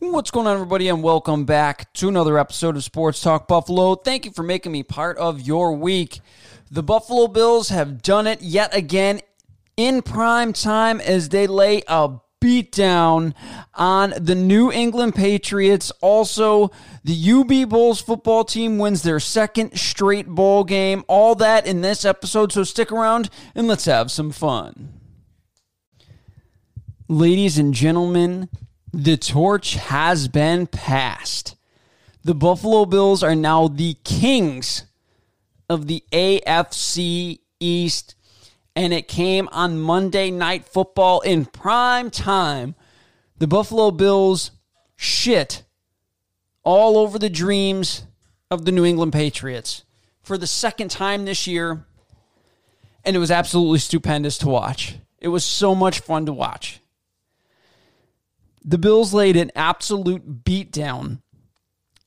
What's going on, everybody, and welcome back to another episode of Sports Talk Buffalo. Thank you for making me part of your week. The Buffalo Bills have done it yet again in prime time as they lay a beatdown on the New England Patriots. Also, the UB Bulls football team wins their second straight bowl game. All that in this episode, so stick around and let's have some fun. Ladies and gentlemen, the torch has been passed. The Buffalo Bills are now the kings of the AFC East, and it came on Monday Night Football in prime time. The Buffalo Bills shit all over the dreams of the New England Patriots for the second time this year, and it was absolutely stupendous to watch. It was so much fun to watch. The Bills laid an absolute beatdown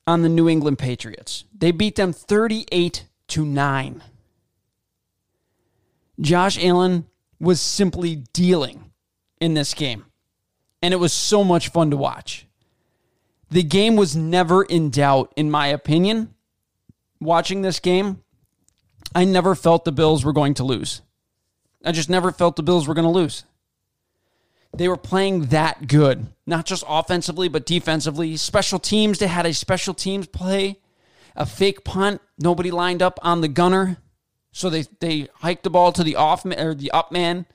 on the New England Patriots. They beat them 38-9. Josh Allen was simply dealing in this game, and it was so much fun to watch. The game was never in doubt, in my opinion. Watching this game, I never felt the Bills were going to lose. I just never felt the Bills were going to lose. They were playing that good, not just offensively, but defensively. Special teams, they had a special teams play, a fake punt. Nobody lined up on the gunner, so they hiked the ball to the up man,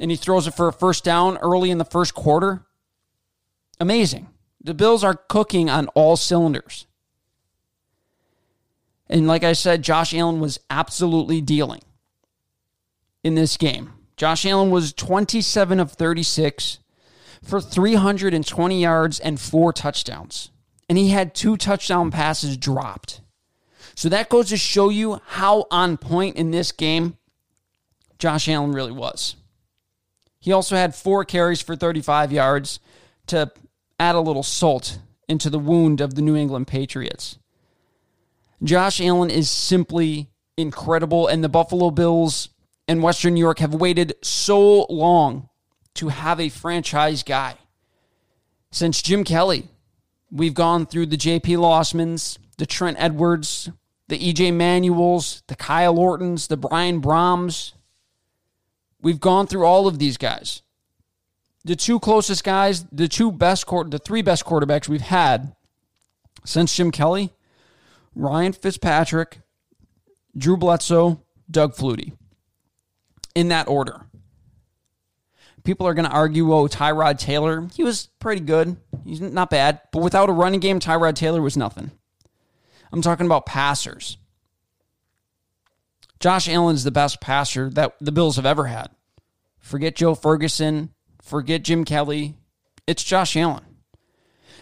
and he throws it for a first down early in the first quarter. Amazing. The Bills are cooking on all cylinders. And like I said, Josh Allen was absolutely dealing in this game. Josh Allen was 27 of 36 for 320 yards and 4 touchdowns. And he had 2 touchdown passes dropped. So that goes to show you how on point in this game Josh Allen really was. He also had 4 carries for 35 yards to add a little salt into the wound of the New England Patriots. Josh Allen is simply incredible, and the Buffalo Bills and Western New York have waited so long to have a franchise guy. Since Jim Kelly, we've gone through the J.P. Losmans, the Trent Edwards, the EJ Manuels, the Kyle Ortons, the Brian Brohms. We've gone through all of these guys. The 2 closest guys, the 3 best quarterbacks we've had since Jim Kelly, Ryan Fitzpatrick, Drew Bledsoe, Doug Flutie. In that order. People are going to argue, oh, Tyrod Taylor, he was pretty good. He's not bad. But without a running game, Tyrod Taylor was nothing. I'm talking about passers. Josh Allen's the best passer that the Bills have ever had. Forget Joe Ferguson. Forget Jim Kelly. It's Josh Allen.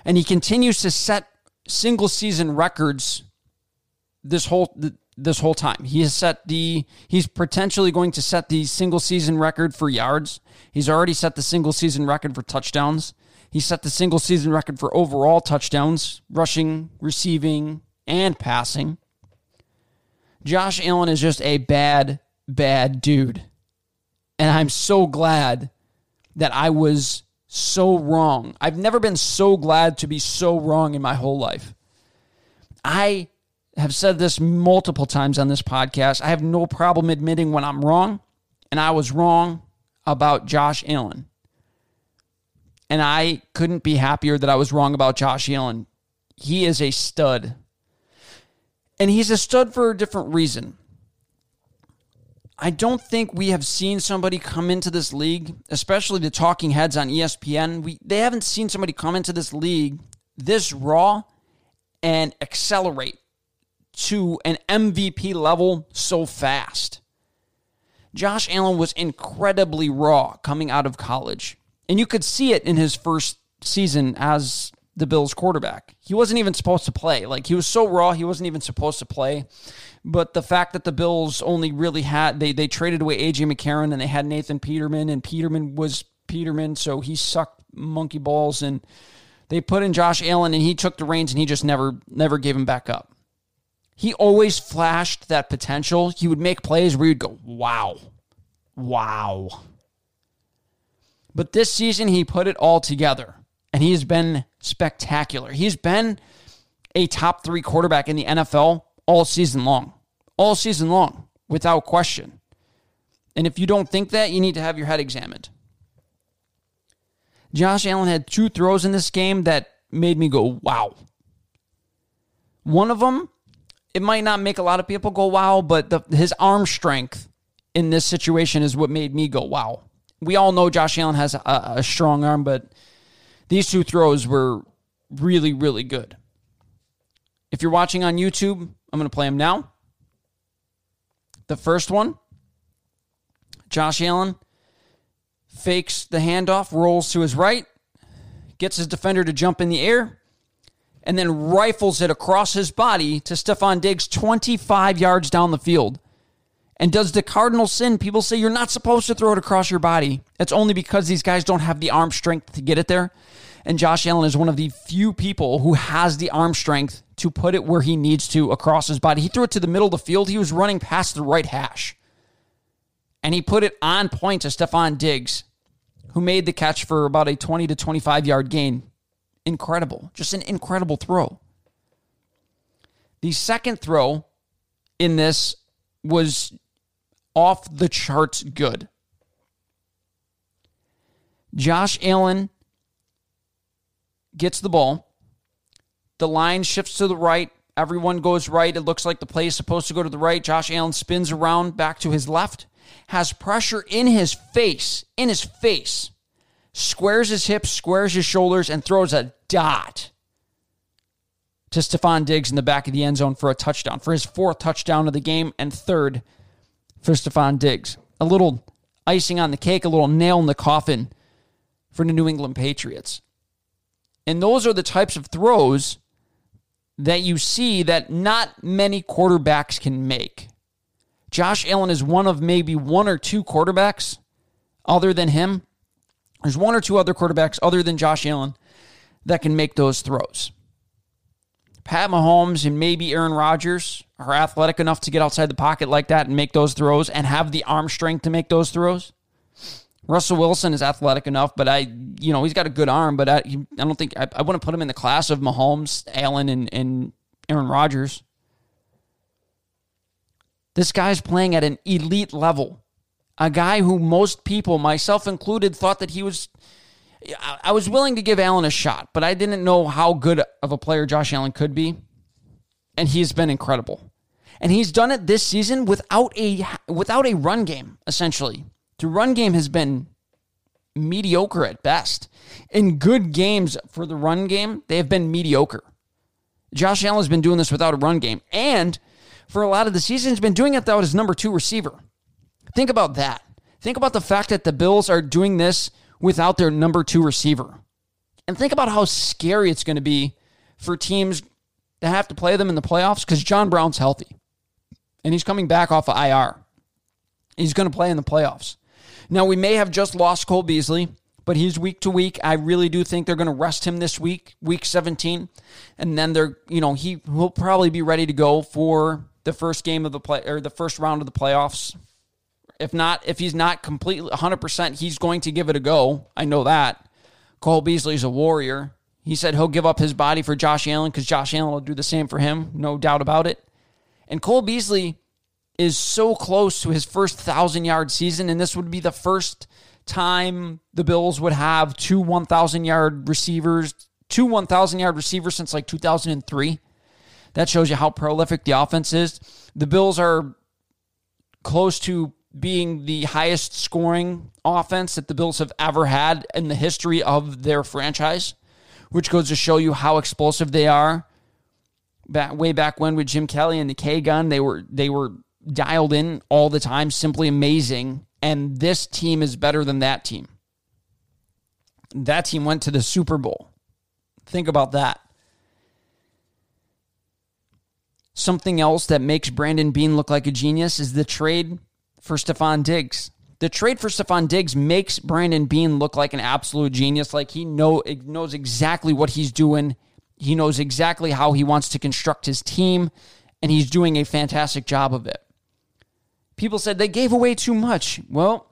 And he continues to set single-season records this whole time. He's potentially going to set the single season record for yards. He's already set the single season record for touchdowns. He set the single season record for overall touchdowns, rushing, receiving, and passing. Josh Allen is just a bad, bad dude. And I'm so glad that I was so wrong. I've never been so glad to be so wrong in my whole life. I have said this multiple times on this podcast. I have no problem admitting when I'm wrong, and I was wrong about Josh Allen. And I couldn't be happier that I was wrong about Josh Allen. He is a stud. And he's a stud for a different reason. I don't think we have seen somebody come into this league, especially the talking heads on ESPN. They haven't seen somebody come into this league this raw and accelerate to an MVP level so fast. Josh Allen was incredibly raw coming out of college, and you could see it in his first season as the Bills quarterback. He wasn't even supposed to play. Like, he was so raw, he wasn't even supposed to play. But the fact that the Bills only really had, they traded away A.J. McCarron, and they had Nathan Peterman, and Peterman was Peterman, so he sucked monkey balls, and they put in Josh Allen, and he took the reins, and he just never gave him back up. he always flashed that potential. He would make plays where you'd go, wow. But this season, he put it all together, and he has been spectacular. He's been a top three quarterback in the NFL all season long, without question. And if you don't think that, you need to have your head examined. Josh Allen had two throws in this game that made me go, wow. One of them, it might not make a lot of people go, wow, but his arm strength in this situation is what made me go, wow. We all know Josh Allen has a strong arm, but these two throws were really, really good. If you're watching on YouTube, I'm going to play them now. The first one, Josh Allen fakes the handoff, rolls to his right, gets his defender to jump in the air, and then rifles it across his body to Stefon Diggs 25 yards down the field. And does the cardinal sin. People say you're not supposed to throw it across your body. It's only because these guys don't have the arm strength to get it there. And Josh Allen is one of the few people who has the arm strength to put it where he needs to across his body. He threw it to the middle of the field. He was running past the right hash. And he put it on point to Stefon Diggs, who made the catch for about a 20 to 25-yard gain. Incredible. Just an incredible throw. The second throw in this was off the charts good. Josh Allen gets the ball. The line shifts to the right. Everyone goes right. It looks like the play is supposed to go to the right. Josh Allen spins around back to his left. Has pressure in his face, squares his hips, squares his shoulders, and throws a dot to Stefon Diggs in the back of the end zone for a touchdown, for his fourth touchdown of the game and third for Stefon Diggs. A little icing on the cake, a little nail in the coffin for the New England Patriots. And those are the types of throws that you see that not many quarterbacks can make. Josh Allen is one of maybe one or two quarterbacks other than him. There's one or two other quarterbacks other than Josh Allen that can make those throws. Pat Mahomes and maybe Aaron Rodgers are athletic enough to get outside the pocket like that and make those throws and have the arm strength to make those throws. Russell Wilson is athletic enough, but he's got a good arm, but I don't think I wouldn't put him in the class of Mahomes, Allen, and Aaron Rodgers. This guy's playing at an elite level. A guy who most people, myself included, thought that he was... I was willing to give Allen a shot, but I didn't know how good of a player Josh Allen could be. And he's been incredible. And he's done it this season without a run game, essentially. The run game has been mediocre at best. In good games for the run game, they have been mediocre. Josh Allen has been doing this without a run game. And... for a lot of the season, he's been doing it without his number two receiver. Think about that. Think about the fact that the Bills are doing this without their number two receiver. And think about how scary it's going to be for teams that have to play them in the playoffs because John Brown's healthy. And he's coming back off of IR. He's going to play in the playoffs. Now, we may have just lost Cole Beasley, but he's week to week. I really do think they're going to rest him this week, week 17. And then he'll probably be ready to go for... the first game of the play or the first round of the playoffs. If he's not completely 100%, he's going to give it a go. I know that. Cole Beasley's a warrior. He said he'll give up his body for Josh Allen because Josh Allen will do the same for him. No doubt about it. And Cole Beasley is so close to his first 1,000-yard season, and this would be the first time the Bills would have two 1,000-yard receivers since like 2003. That shows you how prolific the offense is. The Bills are close to being the highest scoring offense that the Bills have ever had in the history of their franchise, which goes to show you how explosive they are. Way back when with Jim Kelly and the K-Gun, they were dialed in all the time, simply amazing. And this team is better than that team. That team went to the Super Bowl. Think about that. Something else that makes Brandon Beane look like a genius is the trade for Stefon Diggs. The trade for Stefon Diggs makes Brandon Beane look like an absolute genius. Like he knows exactly what he's doing. He knows exactly how he wants to construct his team and he's doing a fantastic job of it. People said they gave away too much. Well,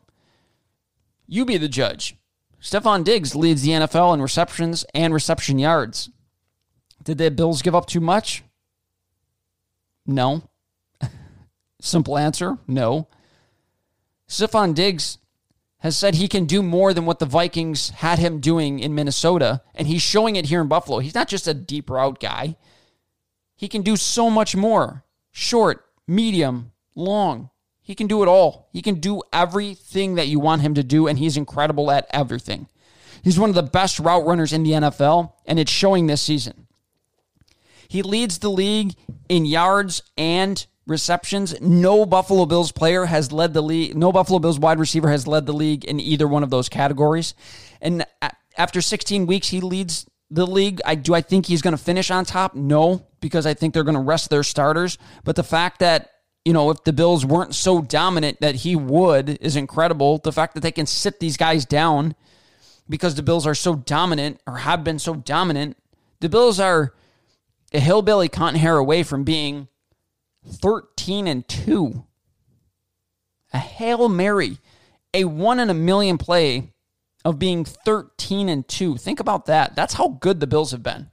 you be the judge. Stefon Diggs leads the NFL in receptions and reception yards. Did the Bills give up too much? No. Simple answer, no. Stefon Diggs has said he can do more than what the Vikings had him doing in Minnesota, and he's showing it here in Buffalo. He's not just a deep route guy. He can do so much more. Short, medium, long. He can do it all. He can do everything that you want him to do, and he's incredible at everything. He's one of the best route runners in the NFL, and it's showing this season. He leads the league in yards and receptions. No Buffalo Bills player has led the league. No Buffalo Bills wide receiver has led the league in either one of those categories. And after 16 weeks, he leads the league. I think he's going to finish on top? No, because I think they're going to rest their starters. But the fact that, you know, if the Bills weren't so dominant that he would is incredible. The fact that they can sit these guys down because the Bills are so dominant or have been so dominant. The Bills are a hillbilly cotton hair away from being 13-2. A Hail Mary. A 1 in a million play of being 13-2. Think about that. That's how good the Bills have been.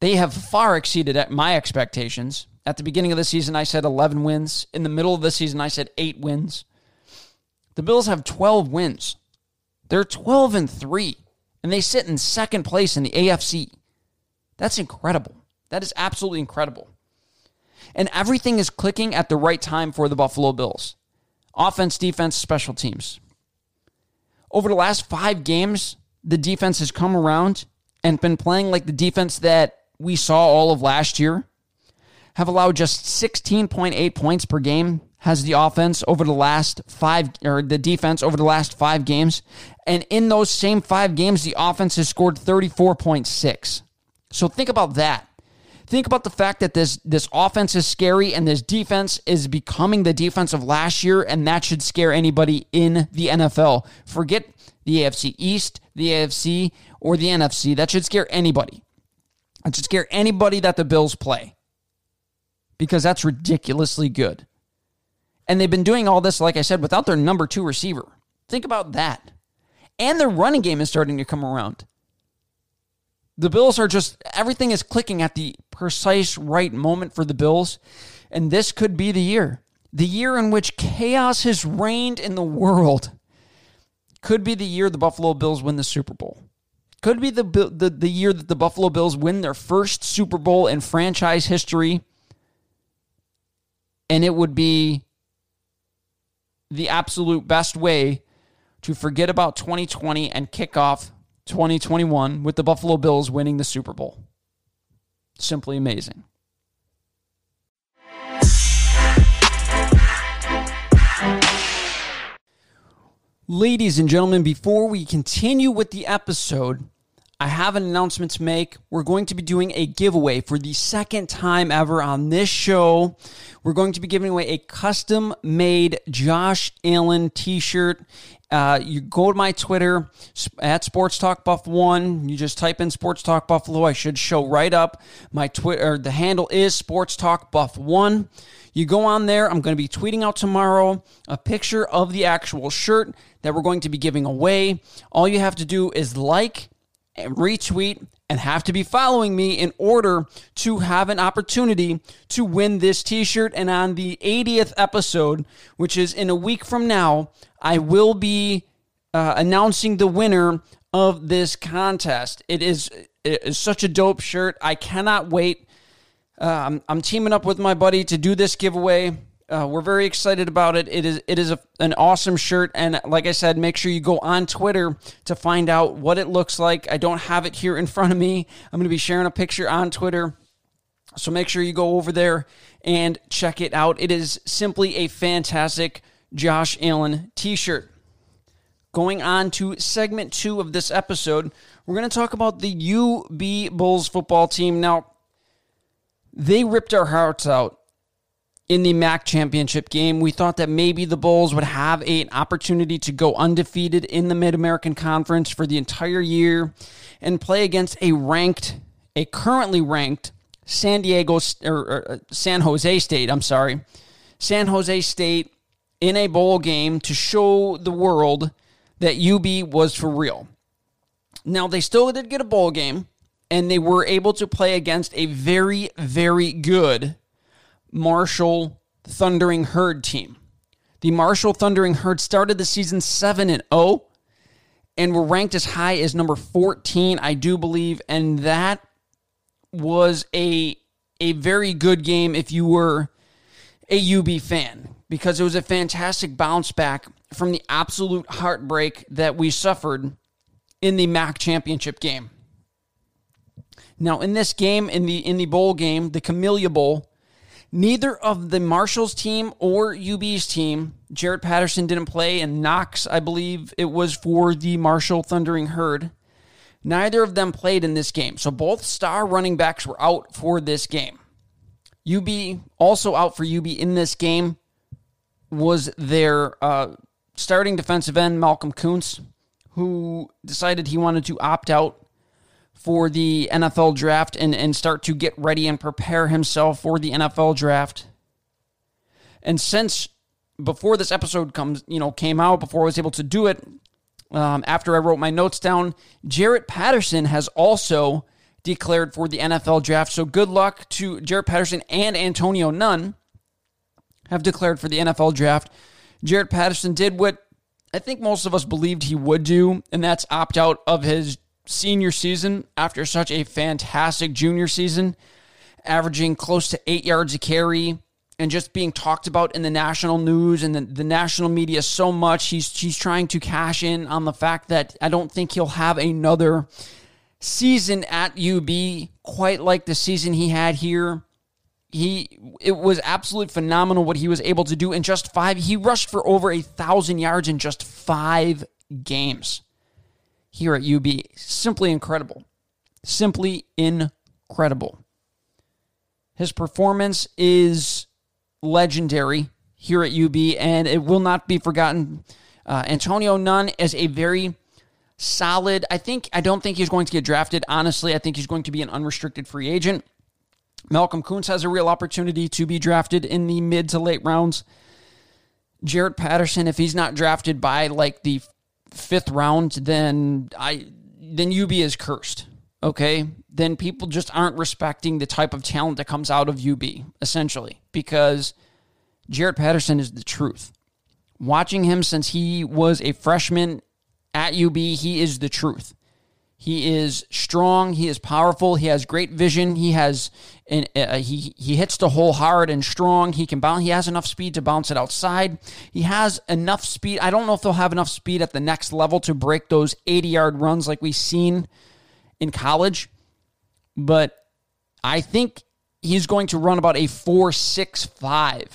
They have far exceeded my expectations. At the beginning of the season, I said 11 wins. In the middle of the season, I said 8 wins. The Bills have 12 wins. They're 12-3, and they sit in second place in the AFC. That's incredible. That is absolutely incredible. And everything is clicking at the right time for the Buffalo Bills. Offense, defense, special teams. Over the last 5 games, the defense has come around and been playing like the defense that we saw all of last year. Have allowed just 16.8 points per game, has the offense over the last 5, or the defense over the last 5 games. And in those same 5 games, the offense has scored 34.6. So think about that. Think about the fact that this offense is scary and this defense is becoming the defense of last year, and that should scare anybody in the NFL. Forget the AFC East, the AFC, or the NFC. That should scare anybody. It should scare anybody that the Bills play, because that's ridiculously good. And they've been doing all this, like I said, without their number 2 receiver. Think about that. And their running game is starting to come around. The Bills are just, everything is clicking at the precise right moment for the Bills. And this could be the year. The year in which chaos has reigned in the world. Could be the year the Buffalo Bills win the Super Bowl. Could be the year that the Buffalo Bills win their first Super Bowl in franchise history. And it would be the absolute best way to forget about 2020 and kick off 2021 with the Buffalo Bills winning the Super Bowl. Simply amazing. Ladies and gentlemen, before we continue with the episode, I have an announcement to make. We're going to be doing a giveaway for the second time ever on this show. We're going to be giving away a custom-made Josh Allen t-shirt. You go to my Twitter, at Sports Talk Buff 1. You just type in Sports Talk Buffalo. I should show right up. My Twitter, the handle is Sports Talk Buff 1. You go on there. I'm going to be tweeting out tomorrow a picture of the actual shirt that we're going to be giving away. All you have to do is like and retweet, and have to be following me in order to have an opportunity to win this t-shirt. And on the 80th episode, which is in a week from now, I will be announcing the winner of this contest. It is such a dope shirt. I cannot wait. I'm teaming up with my buddy to do this giveaway. We're very excited about it. It is an awesome shirt, and like I said, make sure you go on Twitter to find out what it looks like. I don't have it here in front of me. I'm going to be sharing a picture on Twitter, so make sure you go over there and check it out. It is simply a fantastic Josh Allen t-shirt. Going on to segment 2 of this episode, we're going to talk about the UB Bulls football team. Now, they ripped our hearts out. In the MAC championship game, we thought that maybe the Bulls would have an opportunity to go undefeated in the Mid-American Conference for the entire year and play against a currently ranked San Jose State in a bowl game to show the world that UB was for real. Now, they still did get a bowl game, and they were able to play against a very, very good Marshall Thundering Herd team. The Marshall Thundering Herd started the season 7-0 and were ranked as high as number 14, I do believe, and that was a very good game if you were a UB fan, because it was a fantastic bounce back from the absolute heartbreak that we suffered in the MAC championship game. Now, in this game, in the bowl game, the Camellia Bowl, neither of the Marshall's team or UB's team, Jaret Patterson didn't play, and Knox, I believe it was for the Marshall Thundering Herd, neither of them played in this game. So both star running backs were out for this game. UB, also out for UB in this game, was their starting defensive end, Malcolm Koontz, who decided he wanted to opt out for the NFL draft and start to get ready and prepare himself for the NFL draft. And since before this episode came out, before I was able to do it, after I wrote my notes down, Jaret Patterson has also declared for the NFL draft. So good luck to Jaret Patterson, and Antonio Nunn have declared for the NFL draft. Jaret Patterson did what I think most of us believed he would do, and that's opt out of his senior season after such a fantastic junior season, averaging close to 8 yards a carry and just being talked about in the national news and the national media so much. He's trying to cash in on the fact that I don't think he'll have another season at UB quite like the season he had here. It was absolutely phenomenal what he was able to do in just five. He rushed for over 1,000 yards in just 5 games here at UB. Simply incredible. Simply incredible. His performance is legendary here at UB, and it will not be forgotten. Antonio Nunn is a very solid. I don't think he's going to get drafted. Honestly, I think he's going to be an unrestricted free agent. Malcolm Koontz has a real opportunity to be drafted in the mid to late rounds. Jaret Patterson, if he's not drafted by like the 5th round, then UB is cursed. Okay, then people just aren't respecting the type of talent that comes out of UB, essentially, because Jaret Patterson is the truth. Watching him since he was a freshman at UB, he is the truth. He is strong. He is powerful. He has great vision. He has, he hits the hole hard and strong. He can bounce. He has enough speed to bounce it outside. He has enough speed. I don't know if they'll have enough speed at the next level to break those 80-yard runs like we've seen in college, but I think he's going to run about a 4.65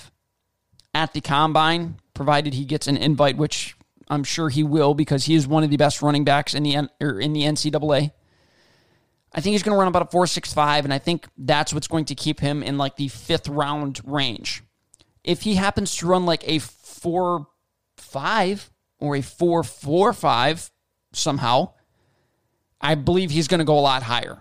at the combine, provided he gets an invite, which I'm sure he will, because he is one of the best running backs in the NCAA. I think he's going to run about a 4.65, and I think that's what's going to keep him in like the 5th round range. If he happens to run like a 4.5 or a 4.45 somehow, I believe he's going to go a lot higher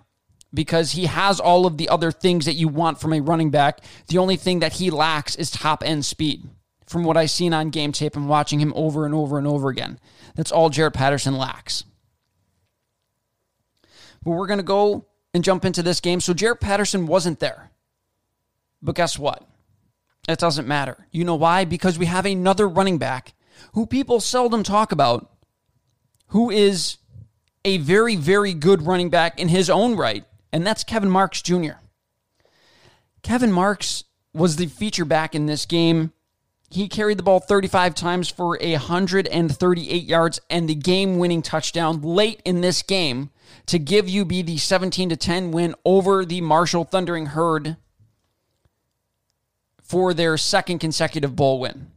because he has all of the other things that you want from a running back. The only thing that he lacks is top-end speed, from what I've seen on game tape and watching him over and over and over again. That's all Jaret Patterson lacks. But we're going to go and jump into this game. So Jaret Patterson wasn't there. But guess what? It doesn't matter. You know why? Because we have another running back who people seldom talk about, who is a very, very good running back in his own right, and that's Kevin Marks Jr. Kevin Marks was the feature back in this game. He carried the ball 35 times for 138 yards and the game-winning touchdown late in this game to give UB the 17-10 win over the Marshall Thundering Herd for their 2nd consecutive bowl win.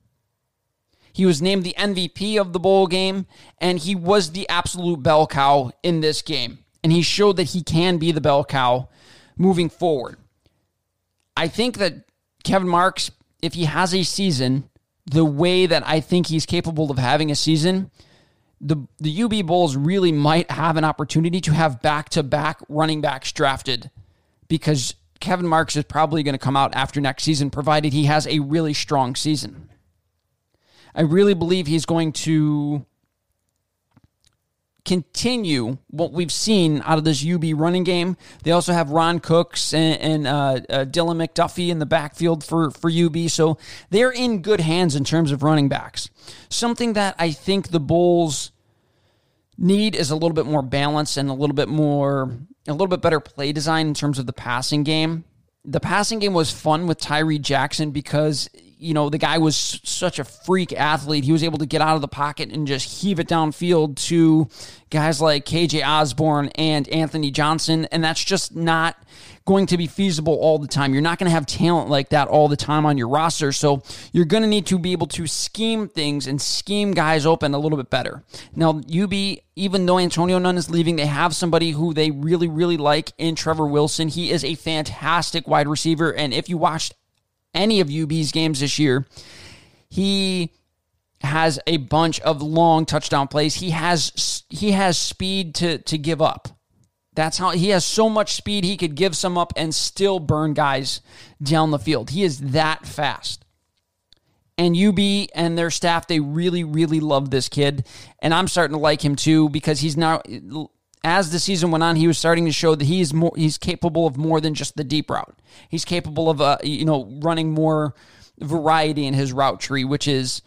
He was named the MVP of the bowl game, and he was the absolute bell cow in this game. And he showed that he can be the bell cow moving forward. I think that Kevin Marks, if he has a season the way that I think he's capable of having a season, the UB Bulls really might have an opportunity to have back-to-back running backs drafted, because Kevin Marks is probably going to come out after next season, provided he has a really strong season. I really believe he's going to continue what we've seen out of this UB running game. They also have Ron Cooks and Dylan McDuffie in the backfield for UB, so they're in good hands in terms of running backs. Something that I think the Bulls need is a little bit more balance and a little bit better play design in terms of the passing game. The passing game was fun with Tyree Jackson because, you know, the guy was such a freak athlete. He was able to get out of the pocket and just heave it downfield to guys like KJ Osborne and Anthony Johnson, and that's just not going to be feasible all the time. You're not going to have talent like that all the time on your roster, so you're going to need to be able to scheme things and scheme guys open a little bit better. Now, UB, even though Antonio Nunn is leaving, they have somebody who they really, really like in Trevor Wilson. He is a fantastic wide receiver, and if you watched any of UB's games this year, he has a bunch of long touchdown plays. He has speed to give up. That's how he has so much speed. He could give some up and still burn guys down the field. He is that fast. And UB and their staff, they really, really love this kid. And I'm starting to like him too, because he's now, as the season went on, he was starting to show that he's capable of more than just the deep route. He's capable of running more variety in his route tree, which is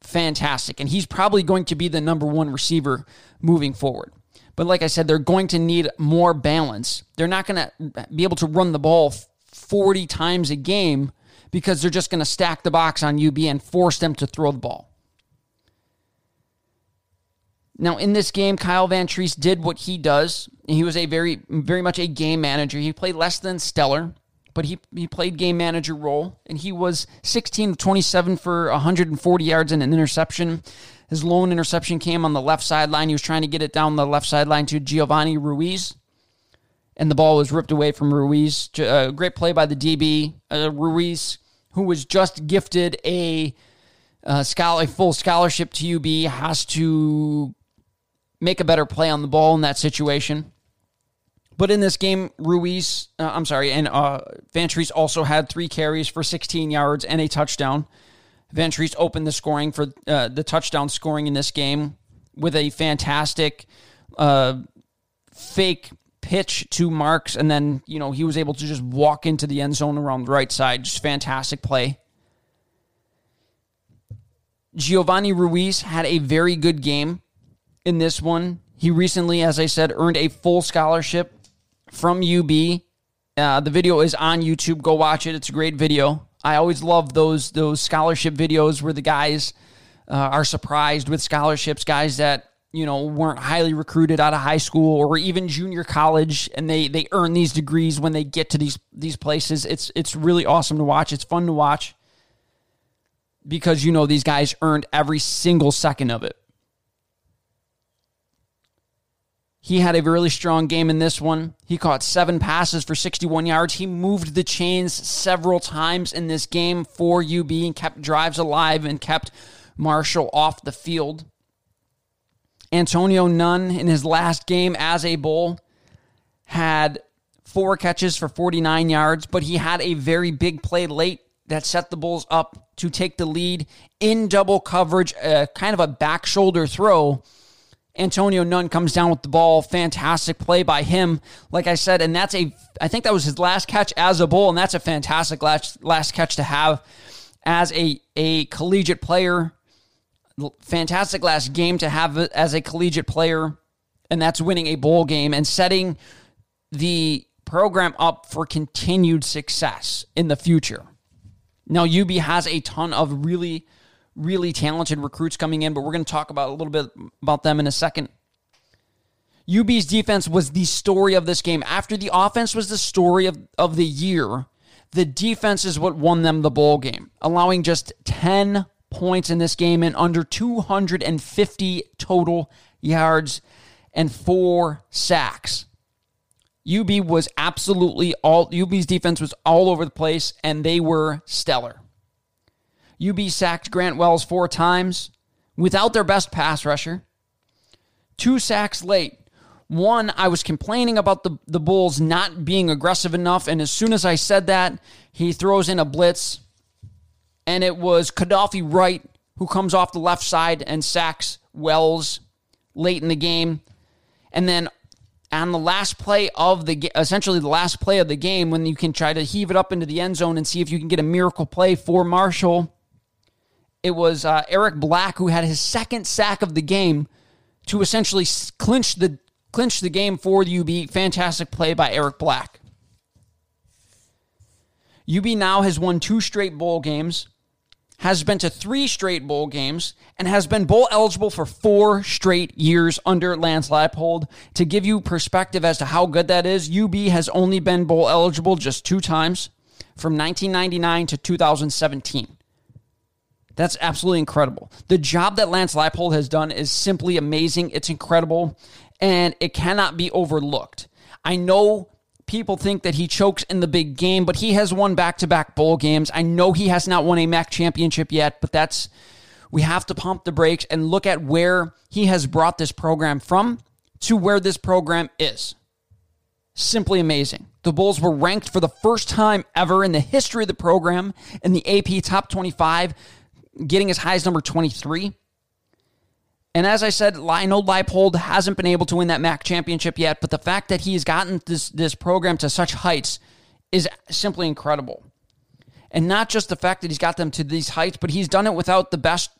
fantastic. And he's probably going to be the number one receiver moving forward. But like I said, they're going to need more balance. They're not going to be able to run the ball 40 times a game because they're just going to stack the box on UB and force them to throw the ball. Now, in this game, Kyle Van Treese did what he does. He was a very, very much a game manager. He played less than stellar, but he played game manager role, and he was 16 of 27 for 140 yards and an interception. His lone interception came on the left sideline. He was trying to get it down the left sideline to Giovanni Ruiz, and the ball was ripped away from Ruiz. Great play by the DB. Ruiz, who was just gifted a full scholarship to UB, has to make a better play on the ball in that situation. But in this game, Van Treese also had 3 carries for 16 yards and a touchdown. Van Treese opened the scoring for the touchdown scoring in this game with a fantastic fake pitch to Marks, and then, you know, he was able to just walk into the end zone around the right side. Just fantastic play. Giovanni Ruiz had a very good game in this one. He recently, as I said, earned a full scholarship from UB. The video is on YouTube. Go watch it. It's a great video. I always love those scholarship videos where the guys are surprised with scholarships, guys that, you know, weren't highly recruited out of high school or even junior college, and they earn these degrees when they get to these places. It's really awesome to watch. It's fun to watch because, you know, these guys earned every single second of it. He had a really strong game in this one. He caught 7 passes for 61 yards. He moved the chains several times in this game for UB and kept drives alive and kept Marshall off the field. Antonio Nunn, in his last game as a Bull, had 4 catches for 49 yards, but he had a very big play late that set the Bulls up to take the lead in double coverage, kind of a back shoulder throw. Antonio Nunn comes down with the ball. Fantastic play by him, like I said, and I think that was his last catch as a Bull, and that's a fantastic last catch to have as a collegiate player. Fantastic last game to have as a collegiate player, and that's winning a bowl game and setting the program up for continued success in the future. Now, UB has a ton of really, really talented recruits coming in, but we're going to talk about a little bit about them in a second. UB's defense was the story of this game. After the offense was the story of the year, the defense is what won them the bowl game, allowing just 10 points in this game and under 250 total yards and 4 sacks. UB's defense was all over the place, and they were stellar. UB sacked Grant Wells 4 times without their best pass rusher. 2 sacks late. One, I was complaining about the Bulls not being aggressive enough, and as soon as I said that, he throws in a blitz, and it was Kaddafi Wright who comes off the left side and sacks Wells late in the game. And then on the last play of the game, essentially the last play of the game, when you can try to heave it up into the end zone and see if you can get a miracle play for Marshall, it was Eric Black who had his second sack of the game to essentially clinch the game for the UB. Fantastic play by Eric Black. UB now has won 2 straight bowl games, has been to 3 straight bowl games, and has been bowl eligible for 4 straight years under Lance Leipold. To give you perspective as to how good that is, UB has only been bowl eligible just 2 times, from 1999 to 2017. That's absolutely incredible. The job that Lance Leipold has done is simply amazing. It's incredible, and it cannot be overlooked. I know people think that he chokes in the big game, but he has won back-to-back bowl games. I know he has not won a MAC championship yet, but we have to pump the brakes and look at where he has brought this program from to where this program is. Simply amazing. The Bulls were ranked for the first time ever in the history of the program in the AP Top 25, getting as high as number 23. And as I said, I know Leipold hasn't been able to win that MAC championship yet, but the fact that he's gotten this program to such heights is simply incredible. And not just the fact that he's got them to these heights, but he's done it without the best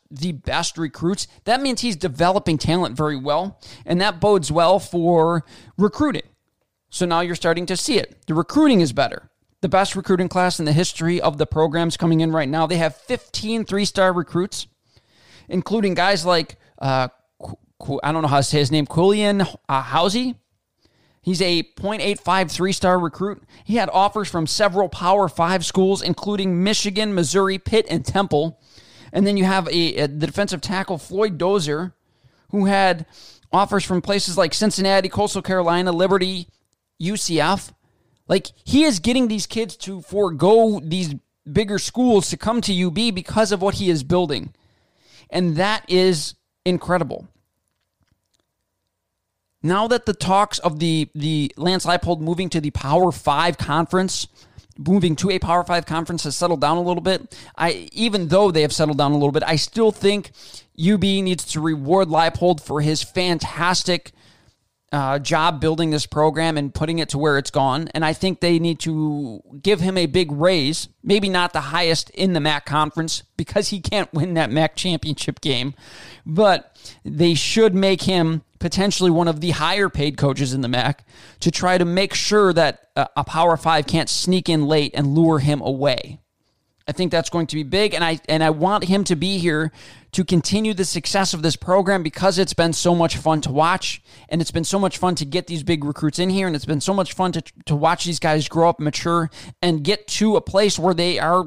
recruits. That means he's developing talent very well, and that bodes well for recruiting. So now you're starting to see it. The recruiting is better. The best recruiting class in the history of the programs coming in right now. They have 15 3-star recruits, including guys like I don't know how to say his name, Quillian Housey. He's a 0.85 3-star recruit. He had offers from several Power 5 schools, including Michigan, Missouri, Pitt, and Temple. And then you have the defensive tackle, Floyd Dozier, who had offers from places like Cincinnati, Coastal Carolina, Liberty, UCF. Like, he is getting these kids to forego these bigger schools to come to UB because of what he is building. And that is incredible. Now that the talks of the Lance Leipold moving to the Power 5 conference, moving to a Power 5 conference has settled down a little bit, even though they have settled down a little bit, I still think UB needs to reward Leipold for his fantastic job building this program and putting it to where it's gone. And I think they need to give him a big raise, maybe not the highest in the MAC conference because he can't win that MAC championship game, but they should make him potentially one of the higher paid coaches in the MAC to try to make sure that a Power 5 can't sneak in late and lure him away. I think that's going to be big, and I want him to be here to continue the success of this program because it's been so much fun to watch, and it's been so much fun to get these big recruits in here, and it's been so much fun to watch these guys grow up, mature, and get to a place where they are,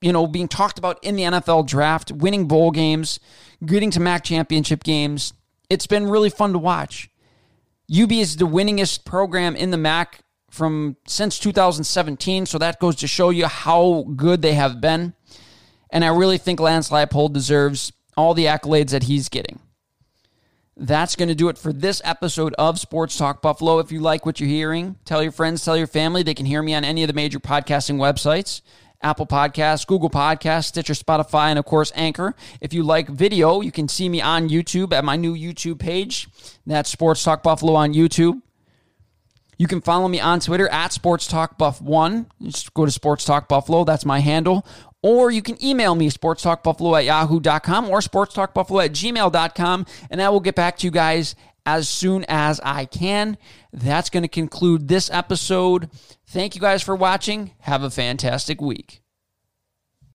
being talked about in the NFL draft, winning bowl games, getting to MAC championship games. It's been really fun to watch. UB is the winningest program in the MAC since 2017, so that goes to show you how good they have been. And I really think Lance Leipold deserves all the accolades that he's getting. That's going to do it for this episode of Sports Talk Buffalo. If you like what you're hearing, tell your friends, tell your family. They can hear me on any of the major podcasting websites: Apple Podcasts, Google Podcasts, Stitcher, Spotify, and of course Anchor. If you like video, you can see me on YouTube at my new YouTube page. That's Sports Talk Buffalo on YouTube. You can follow me on Twitter at SportsTalkBuff1. Just go to Sports Talk Buffalo. That's my handle. Or you can email me, sportstalkbuffalo@yahoo.com or sportstalkbuffalo@gmail.com, and I will get back to you guys as soon as I can. That's going to conclude this episode. Thank you guys for watching. Have a fantastic week.